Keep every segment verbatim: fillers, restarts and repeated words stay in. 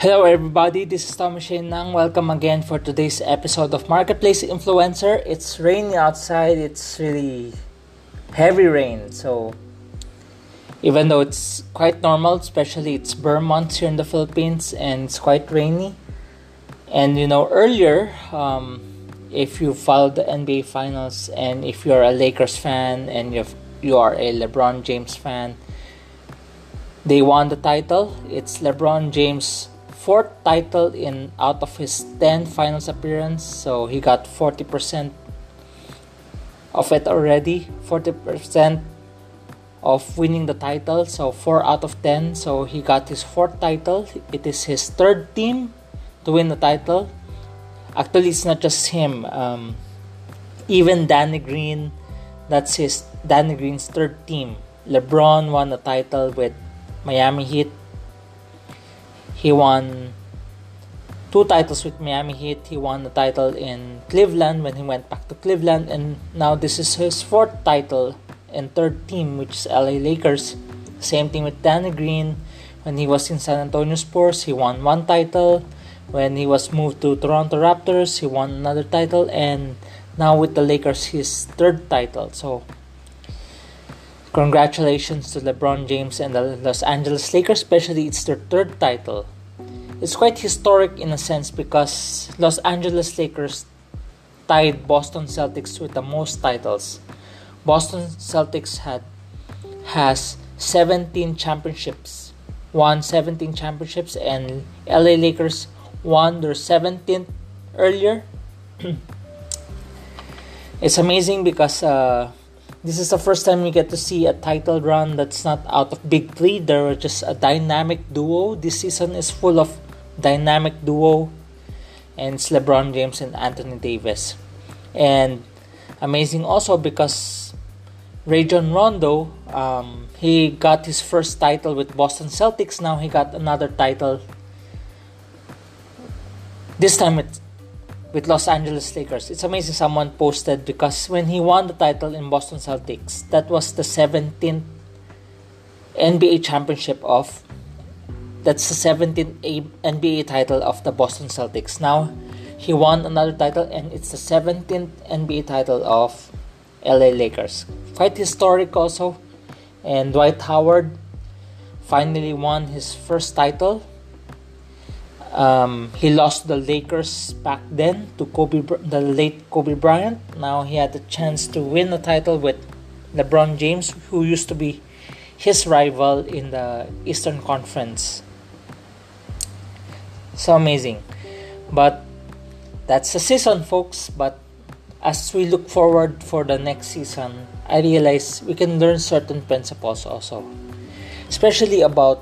Hello everybody, this is Tommy Shane Nang. Welcome again for today's episode of Marketplace Influencer. It's raining outside, it's really heavy rain. So even though it's quite normal, especially it's burn months here in the Philippines and it's quite rainy. And you know, earlier, um, if you followed the N B A Finals and if you're a Lakers fan and you've, you are a LeBron James fan, they won the title. It's LeBron James' fourth title in out of his ten finals appearance, so he got forty percent of it already, forty percent of winning the title, so four out of ten, so he got his fourth title. It is his third team to win the title. Actually, it's not just him, um, even Danny Green, that's his Danny Green's third team. LeBron won the title with Miami Heat. He won two titles with Miami Heat. He won the title in Cleveland when he went back to Cleveland. And now this is his fourth title and third team, which is L A Lakers. Same thing with Danny Green. When he was in San Antonio Spurs, he won one title. When he was moved to Toronto Raptors, he won another title. And now with the Lakers, his third title. So congratulations to LeBron James and the Los Angeles Lakers, especially it's their third title. It's quite historic in a sense because Los Angeles Lakers tied Boston Celtics with the most titles. Boston Celtics had has seventeen championships, won seventeen championships, and L A Lakers won their seventeenth earlier. It's amazing because Uh, this is the first time we get to see a title run that's not out of Big Three. There were just a dynamic duo. This season is full of dynamic duo. And it's LeBron James and Anthony Davis. And amazing also because Rajon Rondo, um, he got his first title with Boston Celtics. Now he got another title. This time it's with Los Angeles Lakers. It's amazing someone posted because when he won the title in Boston Celtics, that was the seventeenth N B A championship of, that's the seventeenth N B A title of the Boston Celtics. Now he won another title and it's the seventeenth N B A title of L A Lakers. Quite historic also. And Dwight Howard finally won his first title. Um, he lost to the Lakers back then to Kobe, the late Kobe Bryant. Now he had the chance to win the title with LeBron James, who used to be his rival in the Eastern Conference. So amazing. But that's the season, folks. But as we look forward for the next season, I realize we can learn certain principles also, especially about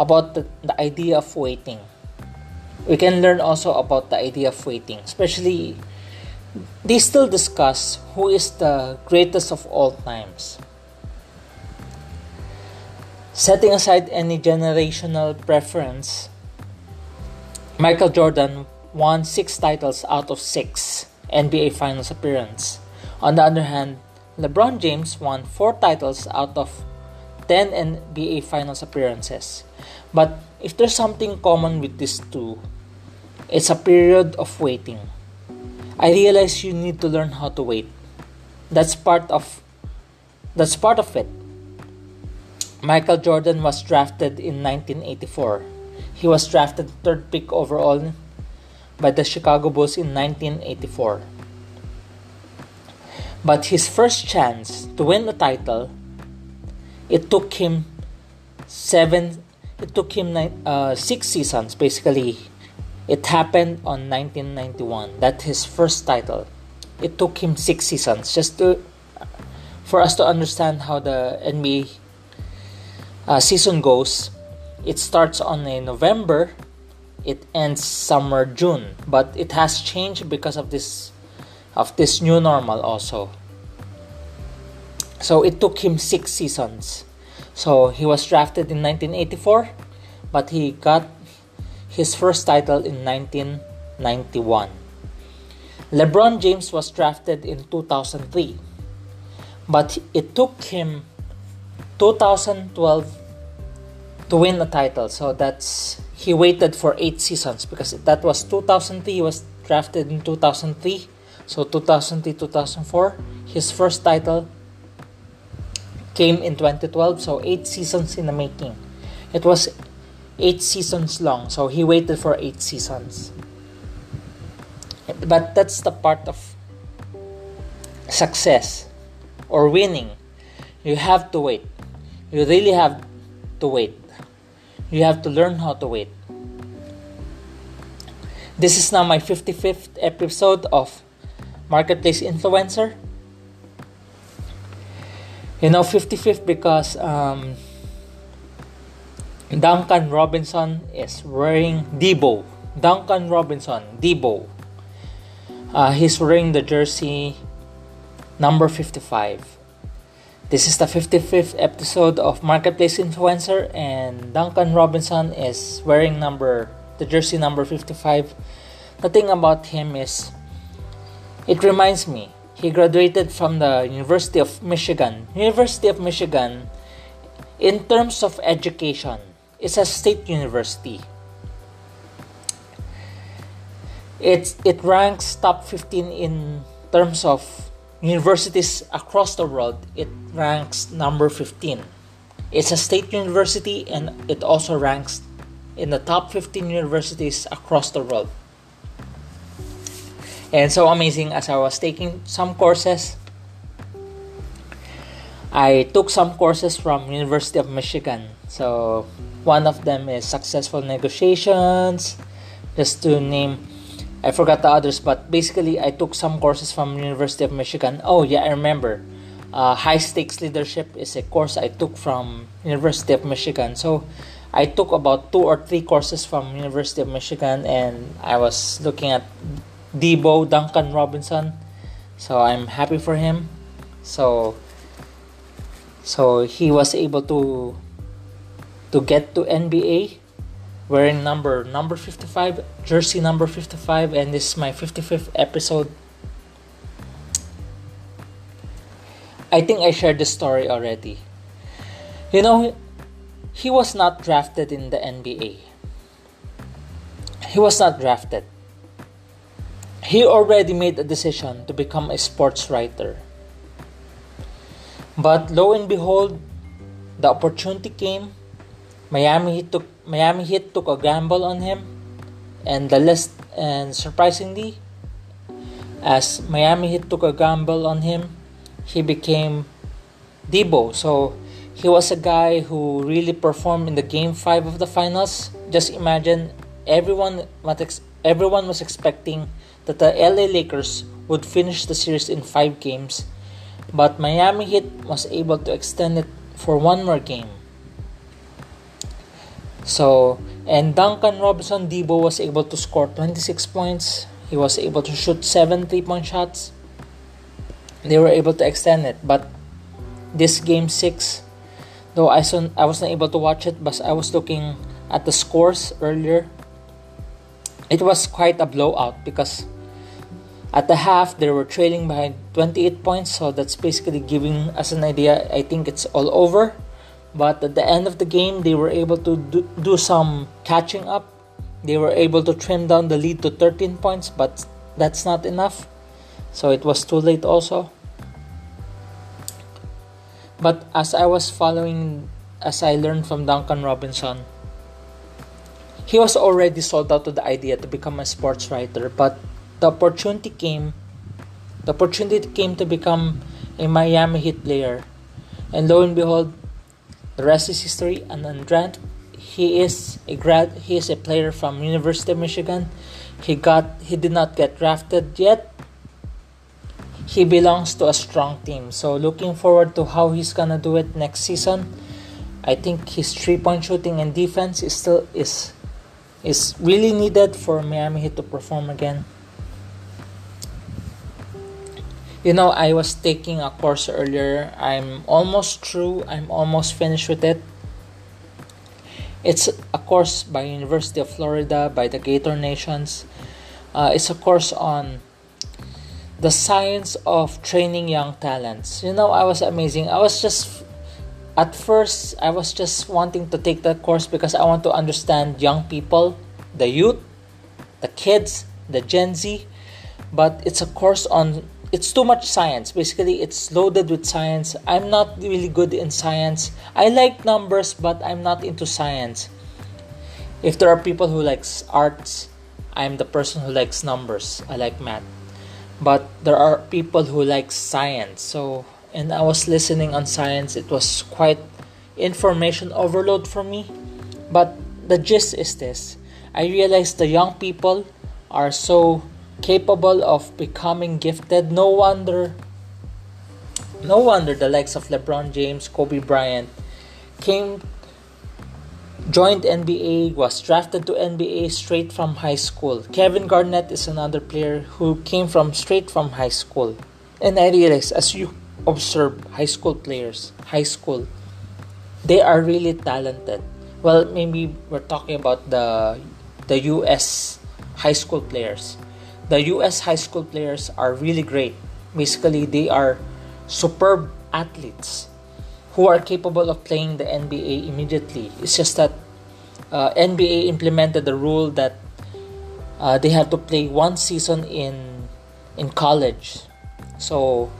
about the, the idea of waiting. We can learn also about the idea of waiting, especially they still discuss who is the greatest of all times. Setting aside any generational preference, Michael Jordan won six titles out of six N B A Finals appearance. On the other hand, LeBron James won four titles out of ten N B A Finals appearances. But if there's something common with these two, it's a period of waiting. I realize you need to learn how to wait. That's part of that's part of it. Michael Jordan was drafted in nineteen eighty-four. He was drafted third pick overall by the Chicago Bulls in nineteen eighty-four. But his first chance to win the title, It took him seven. It took him nine, uh, six seasons. Basically, it happened on nineteen ninety-one. That's his first title. It took him six seasons just to, for us to understand how the N B A uh, season goes. It starts on a November. It ends somewhere June, but it has changed because of this, of this new normal also. So it took him six seasons. So he was drafted in nineteen eighty-four, but he got his first title in nineteen ninety-one. LeBron James was drafted in two thousand three, but it took him two thousand twelve to win the title. So that's he waited for eight seasons because that was two thousand three. He was drafted in two thousand three. So two thousand three, two thousand four, his first title came in twenty twelve. So eight seasons in the making. It was eight seasons long. So he waited for eight seasons. But that's the part of success or winning. You have to wait. You really have to wait. You have to learn how to wait. This is now my fifty-fifth episode of Marketplace Influencer. You know, fifty-fifth because um, Duncan Robinson is wearing Debo. Duncan Robinson, Debo. Uh, he's wearing the jersey number fifty-five. This is the fifty-fifth episode of Marketplace Influencer, and Duncan Robinson is wearing number the jersey number fifty-five. The thing about him is, it reminds me, he graduated from the University of Michigan. University of Michigan, in terms of education, is a state university. It's, it ranks top fifteen in terms of universities across the world. It ranks number fifteen. It's a state university, and it also ranks in the top fifteen universities across the world. And so amazing, as I was taking some courses, I took some courses from University of Michigan. So one of them is successful negotiations, just to name. I forgot the others, but basically I took some courses from University of Michigan. Oh yeah, I remember. Uh, high stakes leadership is a course I took from University of Michigan. So I took about two or three courses from University of Michigan, and I was looking at Debo, Duncan Robinson. So I'm happy for him. So so he was able to to get to N B A. Wearing number number fifty-five, jersey number fifty-five, and this is my fifty-fifth episode. I think I shared this story already. You know, he was not drafted in the N B A. He was not drafted. He already made a decision to become a sports writer. But lo and behold, the opportunity came. Miami Heat took Miami Heat took a gamble on him, and the list and surprisingly, as Miami Heat took a gamble on him, he became Debo. So he was a guy who really performed in the game five of the finals. Just imagine, everyone everyone was expecting that the L A Lakers would finish the series in five games, but Miami Heat was able to extend it for one more game. So, and Duncan Robinson, Debo, was able to score twenty-six points. He was able to shoot seven three-point shots. They were able to extend it. But this game six, though I son- I was not able to watch it, but I was looking at the scores earlier. It was quite a blowout because at the half, they were trailing by twenty-eight points. So that's basically giving us an idea. I think it's all over. But at the end of the game, they were able to do, do some catching up. They were able to trim down the lead to thirteen points, but that's not enough. So it was too late also. But as I was following, as I learned from Duncan Robinson, he was already sold out to the idea to become a sports writer. But the opportunity came. The opportunity came to become a Miami Heat player. And lo and behold, the rest is history. And then Grant, he is a grad. He is a player from University of Michigan. He got. He did not get drafted yet. He belongs to a strong team. So looking forward to how he's gonna do it next season. I think his three-point shooting and defense is still is is really needed for Miami Heat to perform again. You know, I was taking a course earlier. I'm almost through. I'm almost finished with it. It's a course by University of Florida, by the Gator Nations. Uh, it's a course on the science of training young talents. You know, I was amazing. I was just At first, I was just wanting to take that course because I want to understand young people, the youth, the kids, the Gen Z. But it's a course on, it's too much science. Basically, it's loaded with science. I'm not really good in science. I like numbers, but I'm not into science. If there are people who likes arts, I'm the person who likes numbers. I like math. But there are people who like science. So, and I was listening on science. It was quite information overload for me. But the gist is this. I realized the young people are so capable of becoming gifted. No wonder, no wonder the likes of LeBron James, Kobe Bryant came, joined N B A, was drafted to N B A straight from high school. Kevin Garnett is another player who came from straight from high school. And I realized, as you observe high school players, high school, they are really talented. Well, maybe we're talking about the the U S high school players. The U S high school players are really great. Basically, they are superb athletes who are capable of playing the N B A immediately. It's just that uh, N B A implemented the rule that uh, they have to play one season in in college. So,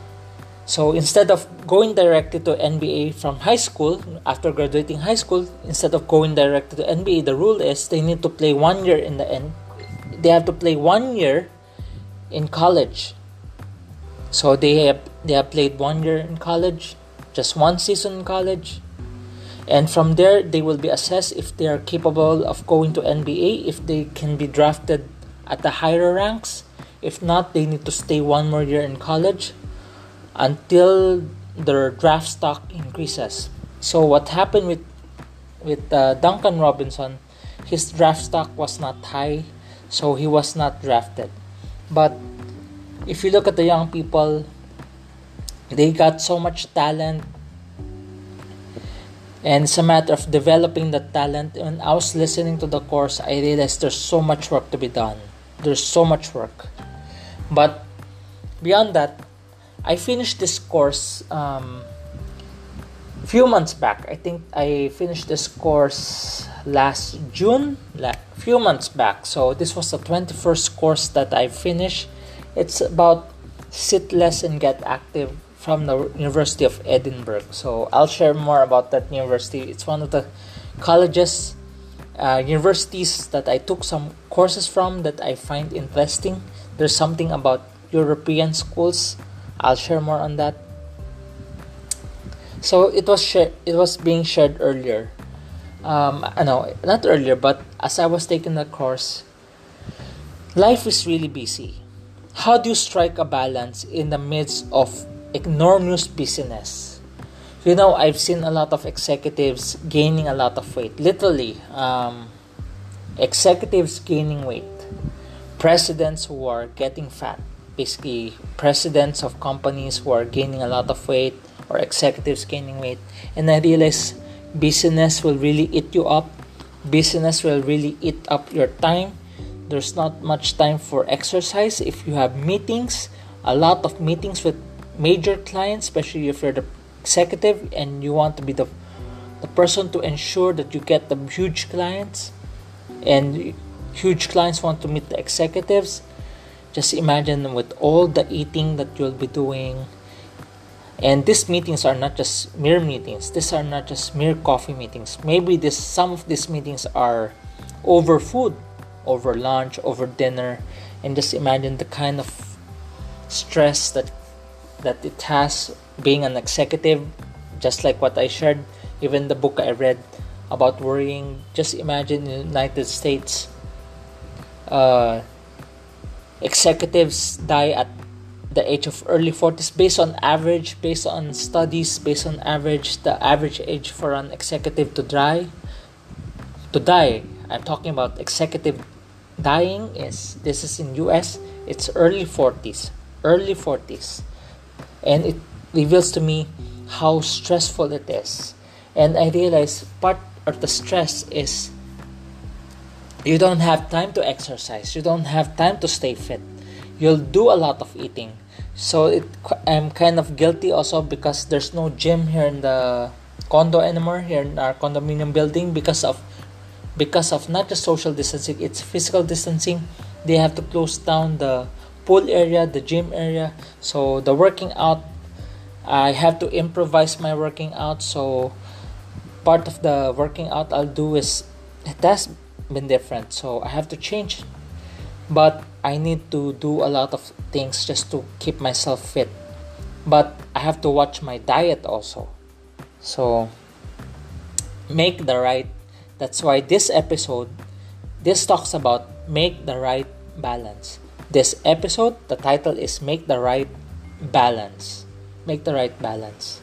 so instead of going directly to N B A from high school, after graduating high school, instead of going directly to N B A, the rule is they need to play one year in the N. They have to play one year in college. So they have they have played one year in college. Just one season in college, and from there they will be assessed if they are capable of going to N B A, if they can be drafted at the higher ranks. If not, they need to stay one more year in college until their draft stock increases. So what happened with with uh, Duncan Robinson, his draft stock was not high, so he was not drafted. But if you look at the young people, they got so much talent, and it's a matter of developing the talent. When I was listening to the course, I realized there's so much work to be done. There's so much work. But beyond that, I finished this course um, a few months back. I think I finished this course last June, a few months back. So this was the twenty-first course that I finished. It's about Sit Less and Get Active from the University of Edinburgh. So I'll share more about that university. It's one of the colleges, uh, universities that I took some courses from that I find interesting. There's something about European schools. I'll share more on that. So it was share- it was being shared earlier. Um, no, not earlier, but as I was taking the course, life is really busy. How do you strike a balance in the midst of enormous business? You know, I've seen a lot of executives gaining a lot of weight. Literally, um, executives gaining weight. Presidents who are getting fat. Basically, presidents of companies who are gaining a lot of weight, or executives gaining weight. And I realized business will really eat you up. Business will really eat up your time. There's not much time for exercise. If you have meetings, a lot of meetings with major clients, especially if you're the executive and you want to be the, the person to ensure that you get the huge clients, and huge clients want to meet the executives. Just imagine with all the eating that you'll be doing. And these meetings are not just mere meetings. These are not just mere coffee meetings. Maybe this, some of these meetings are over food, over lunch, over dinner, and just imagine the kind of stress that that it has being an executive. Just like what I shared, even the book I read about worrying, just imagine in the United States, uh, executives die at the age of early forties. Based on average, based on studies, based on average, the average age for an executive to die, to die, I'm talking about executive dying, is this is in U S, it's early forties, early forties. And it reveals to me how stressful it is. And I realize part of the stress is you don't have time to exercise. You don't have time to stay fit. You'll do a lot of eating. So it, I'm kind of guilty also because there's no gym here in the condo anymore here in our condominium building because of because of not just social distancing, it's physical distancing. They have to close down the pool area, the gym area. So the working out, I have to improvise my working out. So part of the working out I'll do is, it has been different, so I have to change, but I need to do a lot of things just to keep myself fit. But I have to watch my diet also, so make the right. That's why this episode, this talks about make the right balance. This episode, the title is Make the Right Balance. Make the right balance.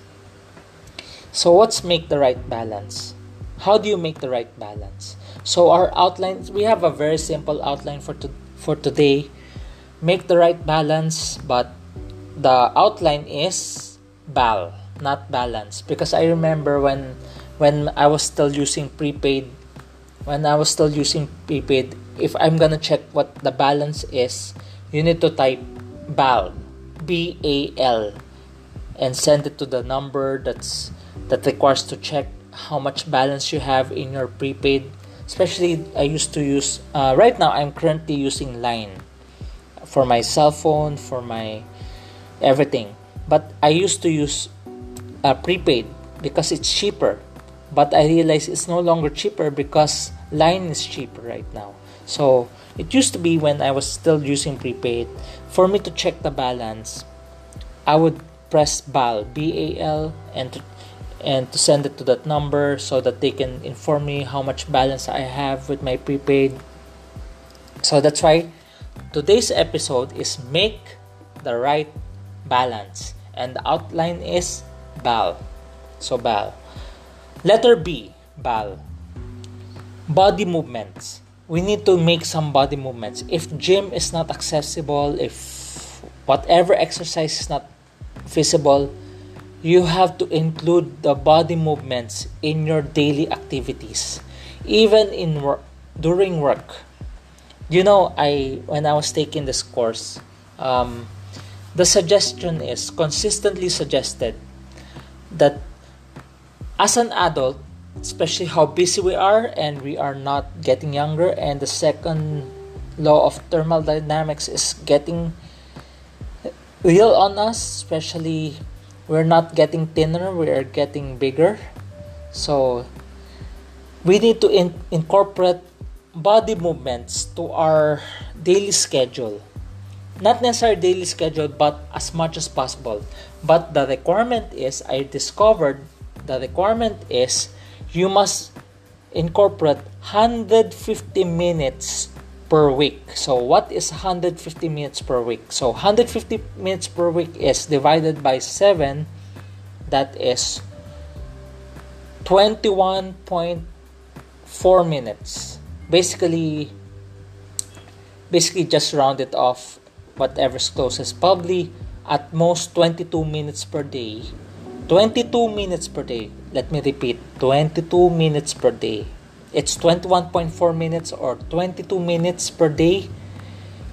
So what's make the right balance? How do you make the right balance? So our outline, we have a very simple outline for to, for today. Make the right balance, but the outline is B A L, not balance. Because I remember when when I was still using prepaid, when I was still using prepaid, if I'm gonna check what the balance is, you need to type B A L, B A L, and send it to the number that's that requires to check how much balance you have in your prepaid. Especially I used to use, uh, right now I'm currently using Line for my cell phone, for my everything. But I used to use uh, prepaid because it's cheaper. But I realized it's no longer cheaper because Line is cheaper right now. So it used to be when I was still using prepaid, for me to check the balance, I would press B A L, B A L, and to, and to send it to that number so that they can inform me how much balance I have with my prepaid. So that's why today's episode is Make the Right Balance. And the outline is B A L. So B A L. Letter B, B A L. Body movements. We need to make some body movements. If gym is not accessible, if whatever exercise is not feasible, you have to include the body movements in your daily activities, even in work, during work. You know, I when I was taking this course, um, the suggestion is consistently suggested that as an adult, especially how busy we are and we are not getting younger, and the second law of thermodynamics is getting real on us, especially we're not getting thinner, we are getting bigger. So we need to in- incorporate body movements to our daily schedule. Not necessarily daily schedule, but as much as possible. But the requirement is, I discovered the requirement is you must incorporate one hundred fifty minutes per week. So what is one hundred fifty minutes per week? So one hundred fifty minutes per week is divided by seven. That is twenty-one point four minutes. Basically, basically just round it off whatever's closest. Probably at most twenty-two minutes per day. twenty-two minutes per day. Let me repeat, twenty-two minutes per day. It's twenty-one point four minutes or twenty-two minutes per day.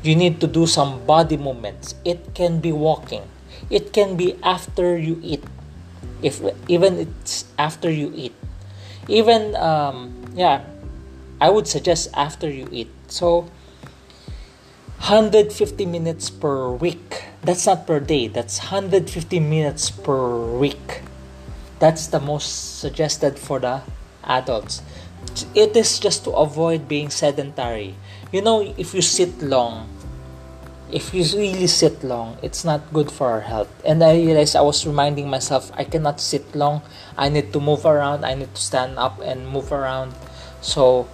You need to do some body movements. It can be walking. It can be after you eat. If even it's after you eat. Even, um, yeah, I would suggest after you eat. So, one hundred fifty minutes per week. That's not per day. That's one hundred fifty minutes per week. That's the most suggested for the adults. It is just to avoid being sedentary. You know, if you sit long, if you really sit long, it's not good for our health. And I realized I was reminding myself, I cannot sit long. I need to move around. I need to stand up and move around. So,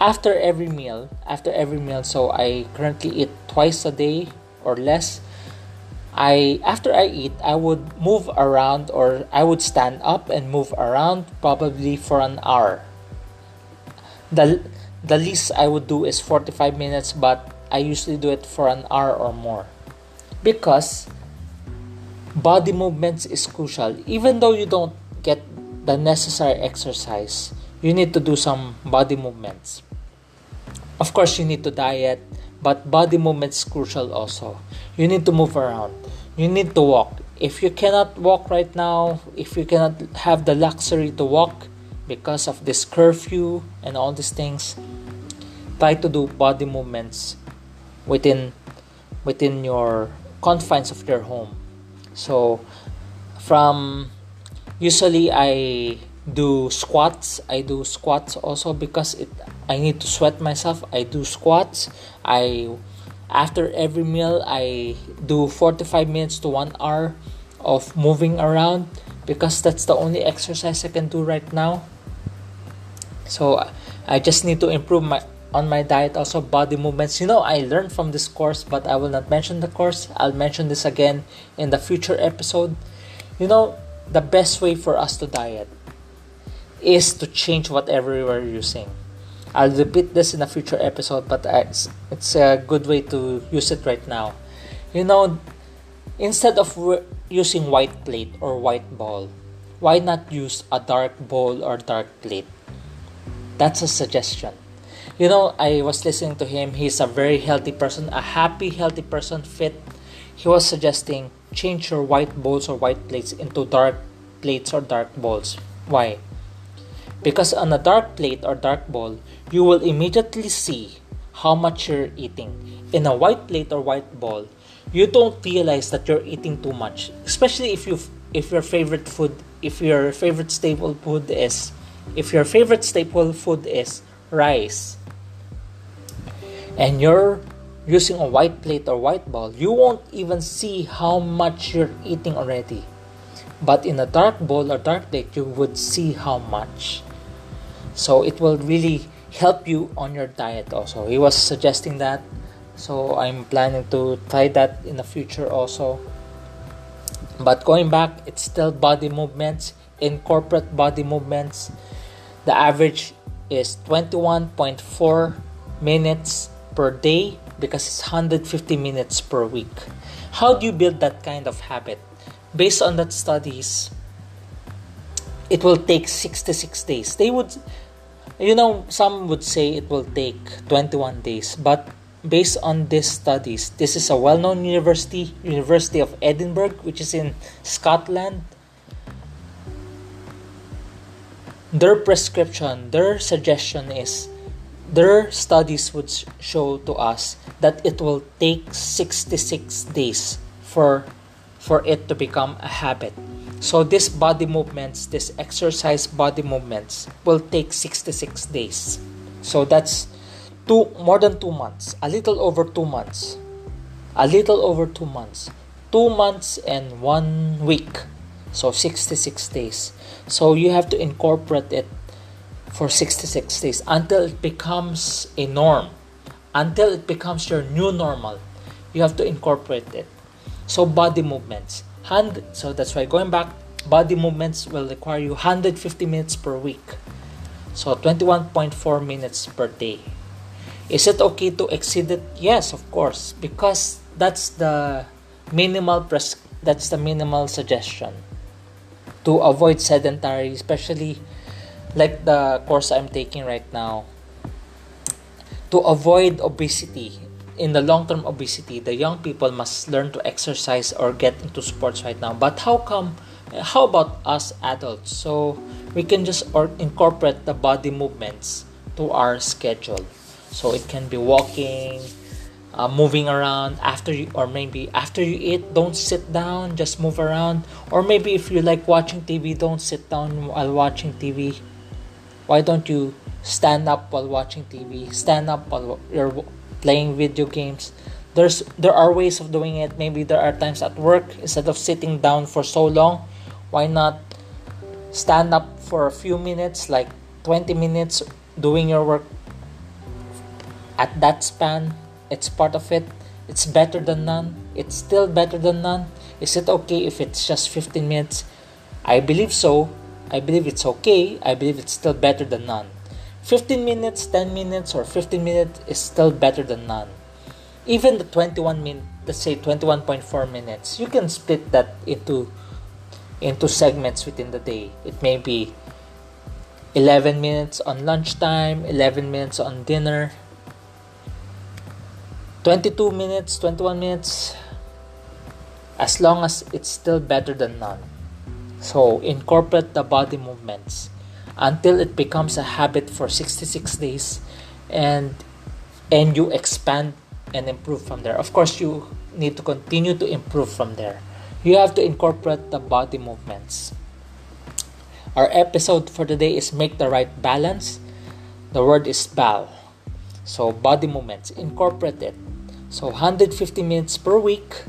after every meal, after every meal, so I currently eat twice a day or less. I after I eat, I would move around, or I would stand up and move around probably for an hour. The the least I would do is forty-five minutes, but I usually do it for an hour or more. Because body movements is crucial. Even though you don't get the necessary exercise, you need to do some body movements. Of course, you need to diet, but body movements is crucial also. You need to move around. You need to walk. If you cannot walk right now, if you cannot have the luxury to walk because of this curfew and all these things, try to do body movements within within your confines of your home. So from usually I do squats. I do squats also because it I need to sweat myself. I do squats. I after every meal I do forty-five minutes to one hour of moving around because that's the only exercise I can do right now. So I just need to improve my on my diet, also body movements. You know, I learned from this course, but I will not mention the course. I'll mention this again in the future episode. You know, the best way for us to diet is to change whatever we're using. I'll repeat this in a future episode, but it's, it's a good way to use it right now. You know, instead of using white plate or white bowl, why not use a dark bowl or dark plate? That's a suggestion. You know, I was listening to him. He's a very healthy person, a happy, healthy person, fit. He was suggesting change your white bowls or white plates into dark plates or dark bowls. Why? Because on a dark plate or dark bowl, you will immediately see how much you're eating. In a white plate or white bowl, you don't realize that you're eating too much. Especially if you if your favorite food, if your favorite staple food is, if your favorite staple food is rice, and you're using a white plate or white bowl, you won't even see how much you're eating already. But in a dark bowl or dark plate, you would see how much. So it will really help you on your diet also. He was suggesting that. So I'm planning to try that in the future also. But going back, it's still body movements, incorporate body movements. The average is twenty-one point four minutes per day because it's one hundred fifty minutes per week. How do you build that kind of habit? Based on that studies, it will take sixty-six days. They would, you know, some would say it will take twenty-one days. But based on these studies, this is a well-known university, University of Edinburgh, which is in Scotland. Their prescription, their suggestion is, their studies would show to us that it will take sixty-six days for for it to become a habit. So this body movements, this exercise body movements will take sixty-six days. So that's two more than two months, a little over two months, a little over two months, two months and one week. So sixty-six days. So you have to incorporate it for sixty-six days until it becomes a norm, until it becomes your new normal. You have to incorporate it. So body movements, hand. So that's why going back, body movements will require you one hundred fifty minutes per week. So twenty-one point four minutes per day. Is it okay to exceed it? Yes, of course, because that's the minimal pres- that's the minimal suggestion to avoid sedentary, especially like the course I'm taking right now. To avoid obesity. In the long-term obesity, the young people must learn to exercise or get into sports right now. But how come? How about us adults? So we can just or incorporate the body movements to our schedule. So it can be walking, uh, moving around after you, or maybe after you eat, don't sit down, just move around. Or maybe if you like watching T V, don't sit down while watching T V. Why don't you stand up while watching T V? Stand up while you're playing video games. There's there are ways of doing it. Maybe there are times at work, instead of sitting down for so long, why not stand up for a few minutes, like twenty minutes, doing your work at that span. It's part of it. It's better than none. It's still better than none. Is it okay if it's just fifteen minutes? I believe so. I believe it's okay. I believe it's still better than none. fifteen minutes, ten minutes, or fifteen minutes is still better than none. Even the twenty-one minutes, let's say twenty-one point four minutes, you can split that into, into segments within the day. It may be eleven minutes on lunchtime, eleven minutes on dinner, twenty-two minutes, twenty-one minutes as long as it's still better than none. So, incorporate the body movements until it becomes a habit for sixty-six days and and you expand and improve from there. Of course, you need to continue to improve from there. You have to incorporate the body movements. Our episode for today is Make the Right Balance. The word is B A L. So, body movements, incorporate it. So, one hundred fifty minutes per week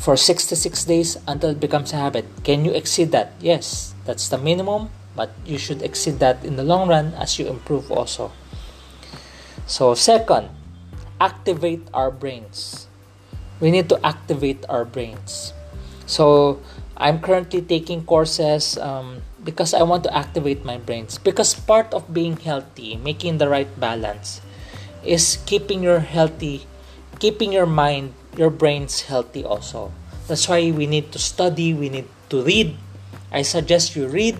for sixty-six days until it becomes a habit. Can you exceed that? Yes, that's the minimum, but you should exceed that in the long run as you improve also. So, second, activate our brains. We need to activate our brains. So, I'm currently taking courses um, because I want to activate my brains. Because part of being healthy, making the right balance, is keeping your healthy, keeping your mind, your brains healthy also. That's why we need to study, we need to read. I suggest you read.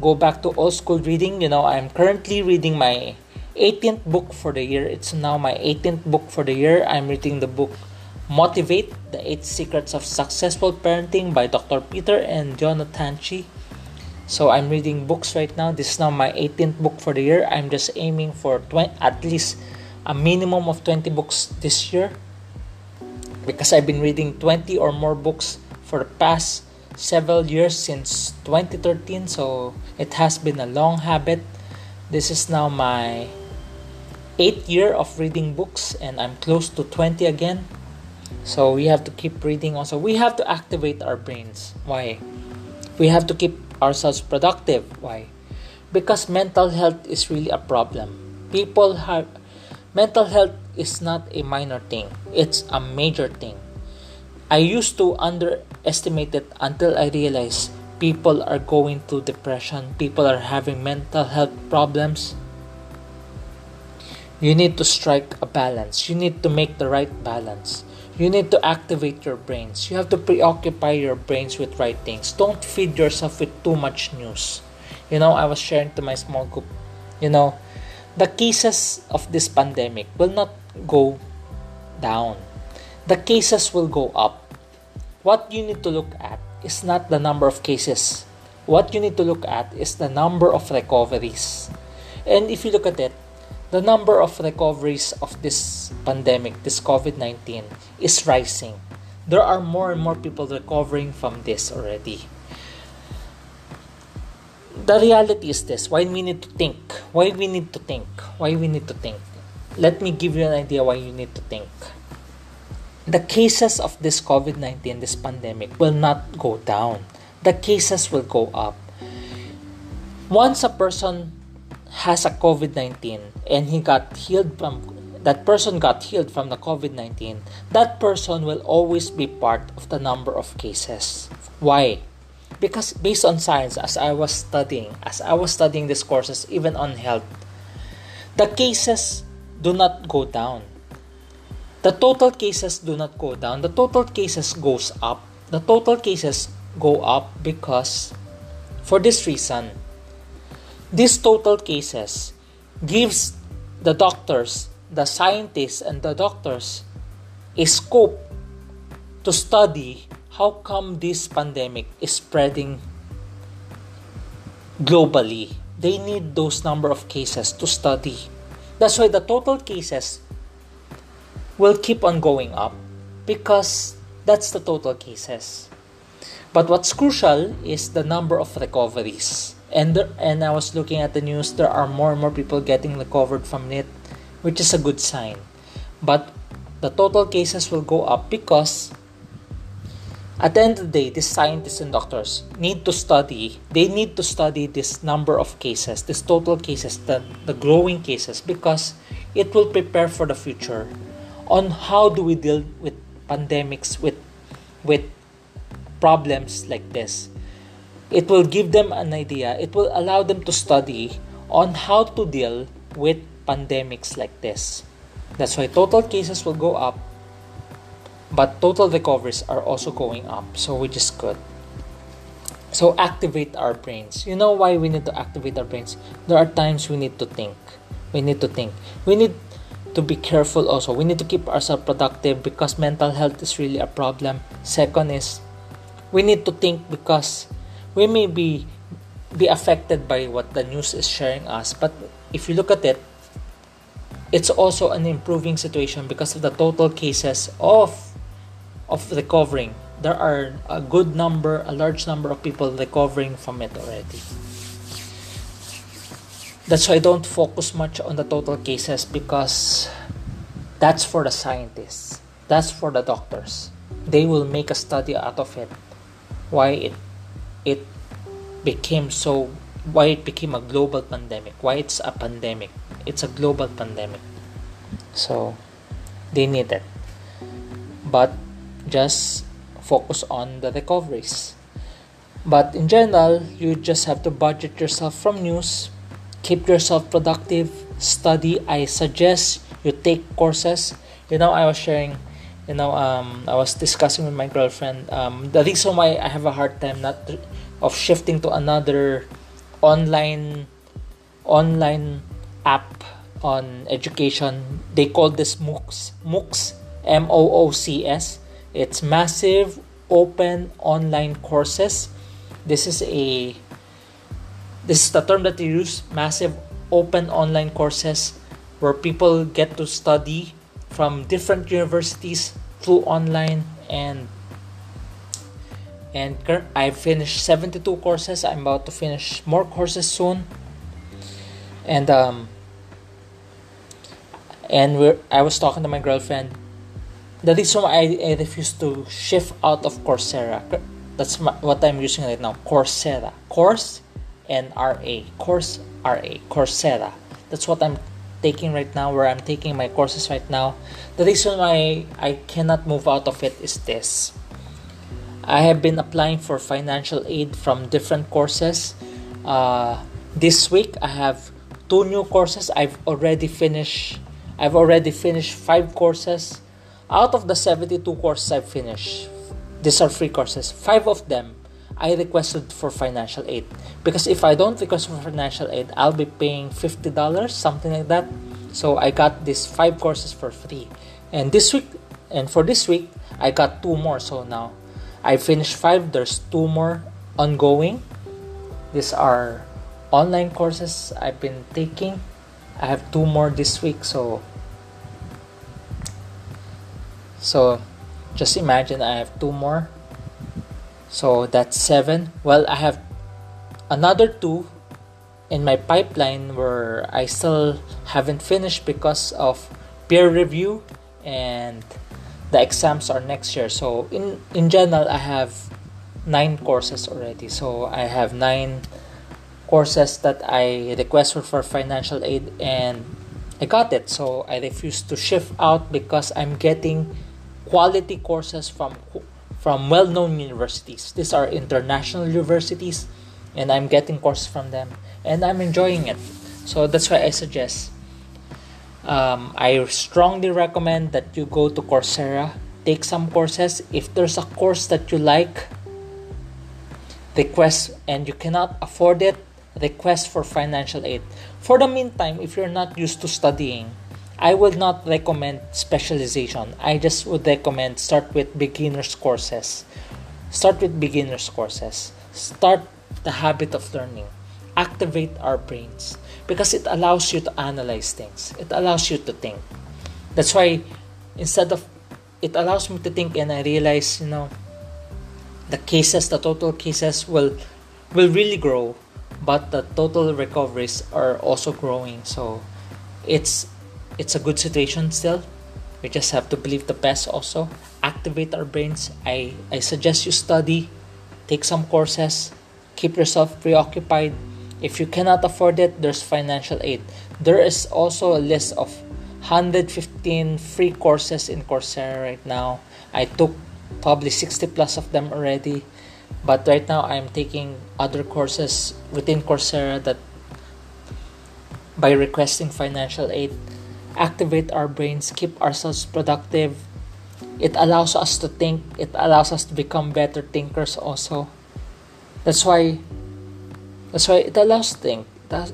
Go back to old school reading. You know, I'm currently reading my eighteenth book for the year. It's now my eighteenth book for the year. I'm reading the book Motivate, The Eight Secrets of Successful Parenting by Doctor Peter and Jonathan Chi. So I'm reading books right now. This is now my eighteenth book for the year. I'm just aiming for twenty, at least a minimum of twenty books this year, because I've been reading twenty or more books for the past several years since twenty thirteen. So it has been a long habit. This is now my eighth year of reading books, and I'm close to twenty again. So we have to keep reading also. We have to activate our brains. Why? We have to keep ourselves productive. Why? Because mental health is really a problem. People have... Mental health is not a minor thing. It's a major thing. I used to underestimate it until I realized people are going through depression. People are having mental health problems. You need to strike a balance. You need to make the right balance. You need to activate your brains. You have to preoccupy your brains with right things. Don't feed yourself with too much news. You know, I was sharing to my small group, you know, the cases of this pandemic will not go down. The cases will go up. What you need to look at is not the number of cases. What you need to look at is the number of recoveries. And if you look at it, the number of recoveries of this pandemic, this COVID nineteen, is rising. There are more and more people recovering from this already. The reality is this. Why we need to think? Why we need to think? Why we need to think? Let me give you an idea why you need to think. The cases of this COVID nineteen, this pandemic, will not go down. The cases will go up. Once a person has a COVID nineteen and he got healed from that person got healed from the COVID nineteen, that person will always be part of the number of cases. Why? Because based on science, as I was studying, as I was studying these courses, even on health, the cases do not go down. The total cases do not go down. The total cases goes up. The total cases go up because, for this reason, these total cases gives the doctors, the scientists, and the doctors a scope to study how come this pandemic is spreading globally. They need those number of cases to study. That's why the total cases will keep on going up, because that's the total cases. But what's crucial is the number of recoveries. And there, and I was looking at the news, there are more and more people getting recovered from it, which is a good sign. But the total cases will go up because at the end of the day, these scientists and doctors need to study. They need to study this number of cases, this total cases, the, the growing cases, because it will prepare for the future on how do we deal with pandemics, with with problems like this. It will give them an idea. It will allow them to study on how to deal with pandemics like this. That's why total cases will go up, but total recoveries are also going up, so which is good. So activate our brains. You know why we need to activate our brains? There are times we need to think. We need to think. We need to be careful also. We need to keep ourselves productive because mental health is really a problem. Second is, we need to think because we may be, be affected by what the news is sharing us. But if you look at it, it's also an improving situation because of the total cases of, of recovering. There are a good number, a large number of people recovering from it already. That's why I don't focus much on the total cases because that's for the scientists. That's for the doctors. They will make a study out of it. Why it it became so, why it became a global pandemic. Why it's a pandemic. It's a global pandemic. So, they need it. But just focus on the recoveries. But in general, you just have to budget yourself from news. Keep yourself productive. Study. I suggest you take courses. You know, I was sharing, you know, um, I was discussing with my girlfriend. Um, the reason why I have a hard time not to, of shifting to another online, online app on education. They call this MOOCs. MOOCs. M O O C S. It's massive open online courses. This is a This is the term that they use, massive open online courses where people get to study from different universities through online. And and I've finished seventy-two courses. I'm about to finish more courses soon. And um and we're, I was talking to my girlfriend. The reason why I, I refuse to shift out of Coursera, that's my, what I'm using right now, Coursera. Course M R A, course R A, Coursera. That's what I'm taking right now, where I'm taking my courses right now. The reason why I cannot move out of it is this. I have been applying for financial aid from different courses. Uh, this week I have two new courses. I've already finished I've already finished five courses. Out of the seventy-two courses I've finished, these are free courses. Five of them I requested for financial aid, because if I don't request for financial aid, I'll be paying fifty dollars, something like that. So I got these five courses for free, and this week and for this week I got two more. So now I finished five. There's two more ongoing. These are online courses I've been taking. I have two more this week. So so just imagine I have two more. So that's seven. Well, I have another two in my pipeline where I still haven't finished because of peer review, and the exams are next year. So in, in general, I have nine courses already. So I have nine courses that I requested for financial aid, and I got it. So I refuse to shift out because I'm getting quality courses from from well-known universities. These are international universities, and I'm getting courses from them, and I'm enjoying it. So that's why I suggest, um, I strongly recommend that you go to Coursera, take some courses. If there's a course that you like, request, and you cannot afford it, request for financial aid. For the meantime, if you're not used to studying, I would not recommend specialization. I just would recommend start with beginner's courses. Start with beginner's courses. Start the habit of learning. Activate our brains, because it allows you to analyze things. It allows you to think. That's why instead of, it allows me to think, and I realize, you know, the cases, the total cases will will really grow, but the total recoveries are also growing. So it's It's a good situation still. We just have to believe the best also. Activate our brains. I, I suggest you study. Take some courses. Keep yourself preoccupied. If you cannot afford it, there's financial aid. There is also a list of one hundred fifteen free courses in Coursera right now. I took probably sixty plus of them already. But right now, I'm taking other courses within Coursera that by requesting financial aid. Activate our brains, keep ourselves productive. It allows us to think, it allows us to become better thinkers also. That's why that's why it allows think that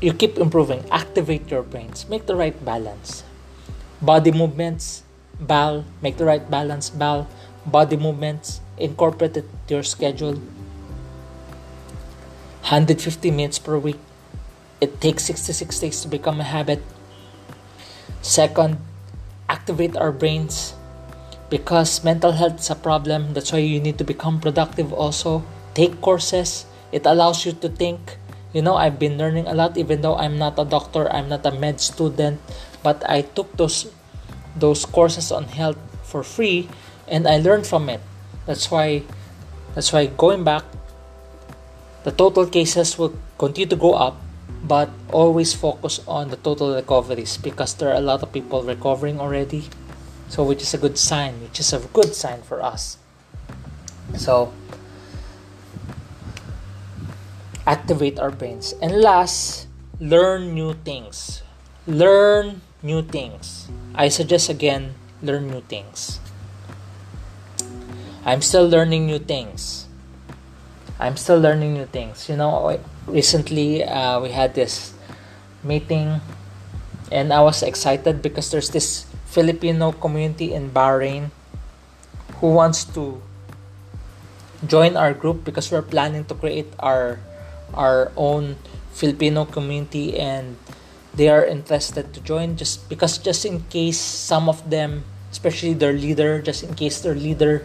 you keep improving. Activate your brains. Make the right balance. Body movements, ball. Make the right balance, ball. Body movements, incorporate it to your schedule. one hundred fifty minutes per week. It takes sixty-six days to become a habit. Second, activate our brains. Because mental health is a problem, that's why you need to become productive also. Take courses. It allows you to think. You know, I've been learning a lot, even though I'm not a doctor, I'm not a med student, but I took those those courses on health for free and I learned from it. That's why that's why going back, the total cases will continue to go up, but always focus on the total recoveries because there are a lot of people recovering already. So which is a good sign, which is a good sign for us. So activate our brains. And last, learn new things. Learn new things. I suggest again, learn new things. I'm still learning new things. I'm still learning new things. You know, recently uh, we had this meeting and I was excited because there's this Filipino community in Bahrain who wants to join our group because we're planning to create our our own Filipino community, and they are interested to join just because just in case some of them, especially their leader, just in case their leader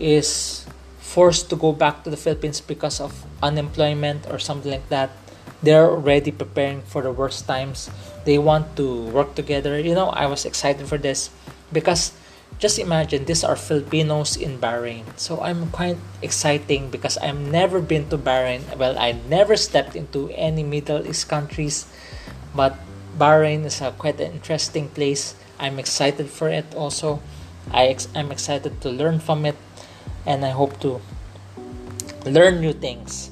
is forced to go back to the Philippines because of unemployment or something like that, they're already preparing for the worst times. They want to work together. You know, I was excited for this because just imagine, these are Filipinos in Bahrain. So I'm quite exciting because I've never been to Bahrain. Well, I never stepped into any Middle East countries. But Bahrain is a quite an interesting place. I'm excited for it also. I ex- I'm excited to learn from it. And I hope to learn new things.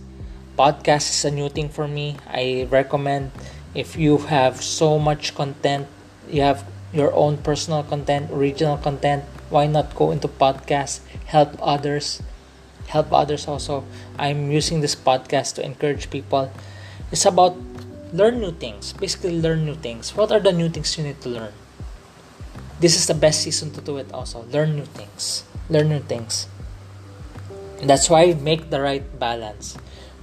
Podcast is a new thing for me. I recommend if you have so much content, you have your own personal content, original content, why not go into podcasts, help others, help others also. I'm using this podcast to encourage people. It's about learn new things, basically learn new things. What are the new things you need to learn? This is the best season to do it also. Learn new things, learn new things. And that's why make the right balance.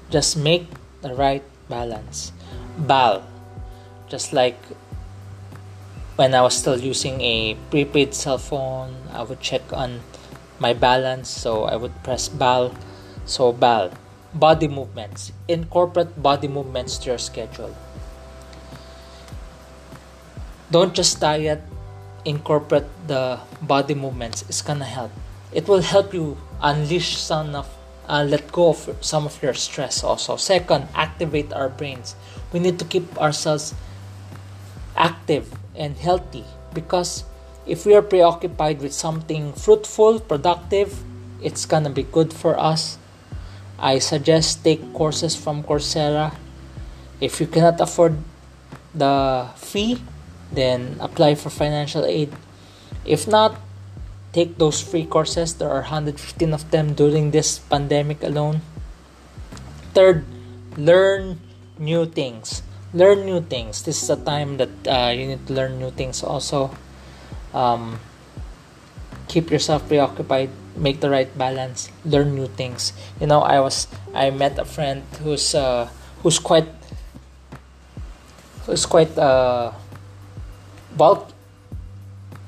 Just make the right balance. Bal, just like when I was still using a prepaid cell phone, I would check on my balance, so I would press B A L. So B A L, body movements. Incorporate body movements to your schedule. Don't just diet, incorporate the body movements. It's gonna help. It will help you unleash some of, uh, let go of some of your stress also. Second, activate our brains. We need to keep ourselves active and healthy, because if we are preoccupied with something fruitful, productive, it's gonna be good for us. I suggest take courses from Coursera. If you cannot afford the fee, then apply for financial aid. If not, take those free courses. There are one hundred fifteen of them during this pandemic alone. Third, learn new things. Learn new things. This is a time that uh, you need to learn new things also. Um, keep yourself preoccupied. Make the right balance. Learn new things. You know, I was I met a friend who's uh, who's quite who's quite uh, bulky.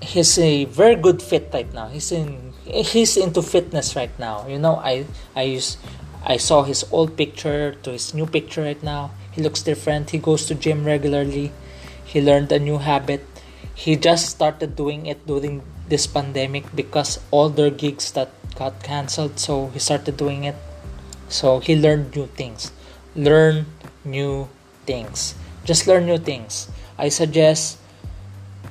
He's a very good fit right now. He's in he's into fitness right now. You know, I I used I saw his old picture to his new picture right now. He looks different. He goes to gym regularly. He learned a new habit. He just started doing it during this pandemic because all their gigs that got cancelled. So he started doing it. So he learned new things. Learn new things. Just learn new things. I suggest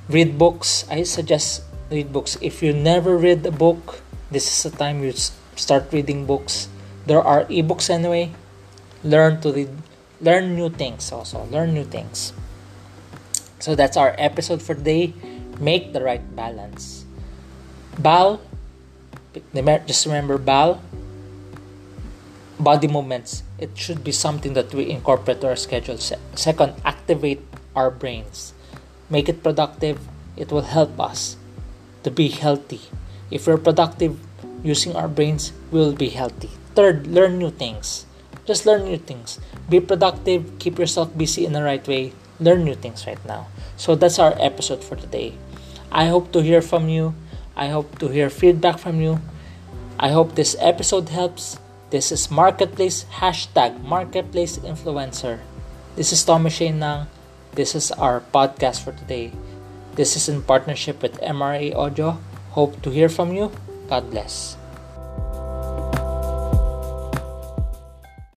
read books. I suggest read books. If you never read a book, this is the time you start reading books. There are ebooks anyway. Learn to read. Learn new things also. Learn new things. So that's our episode for today. Make the right balance. B A L. Just remember B A L. body movements. It should be something that we incorporate to our schedule. Second, activate our brains. Make it productive. It will help us to be healthy. If we're productive using our brains, we will be healthy. Third, learn new things. Just learn new things. Be productive. Keep yourself busy in the right way. Learn new things right now. So that's our episode for today. I hope to hear from you. I hope to hear feedback from you. I hope this episode helps. This is Marketplace, hashtag Marketplace Influencer. This is Tommy Shane Nang. This is our podcast for today. This is in partnership with M R A Audio. Hope to hear from you. God bless.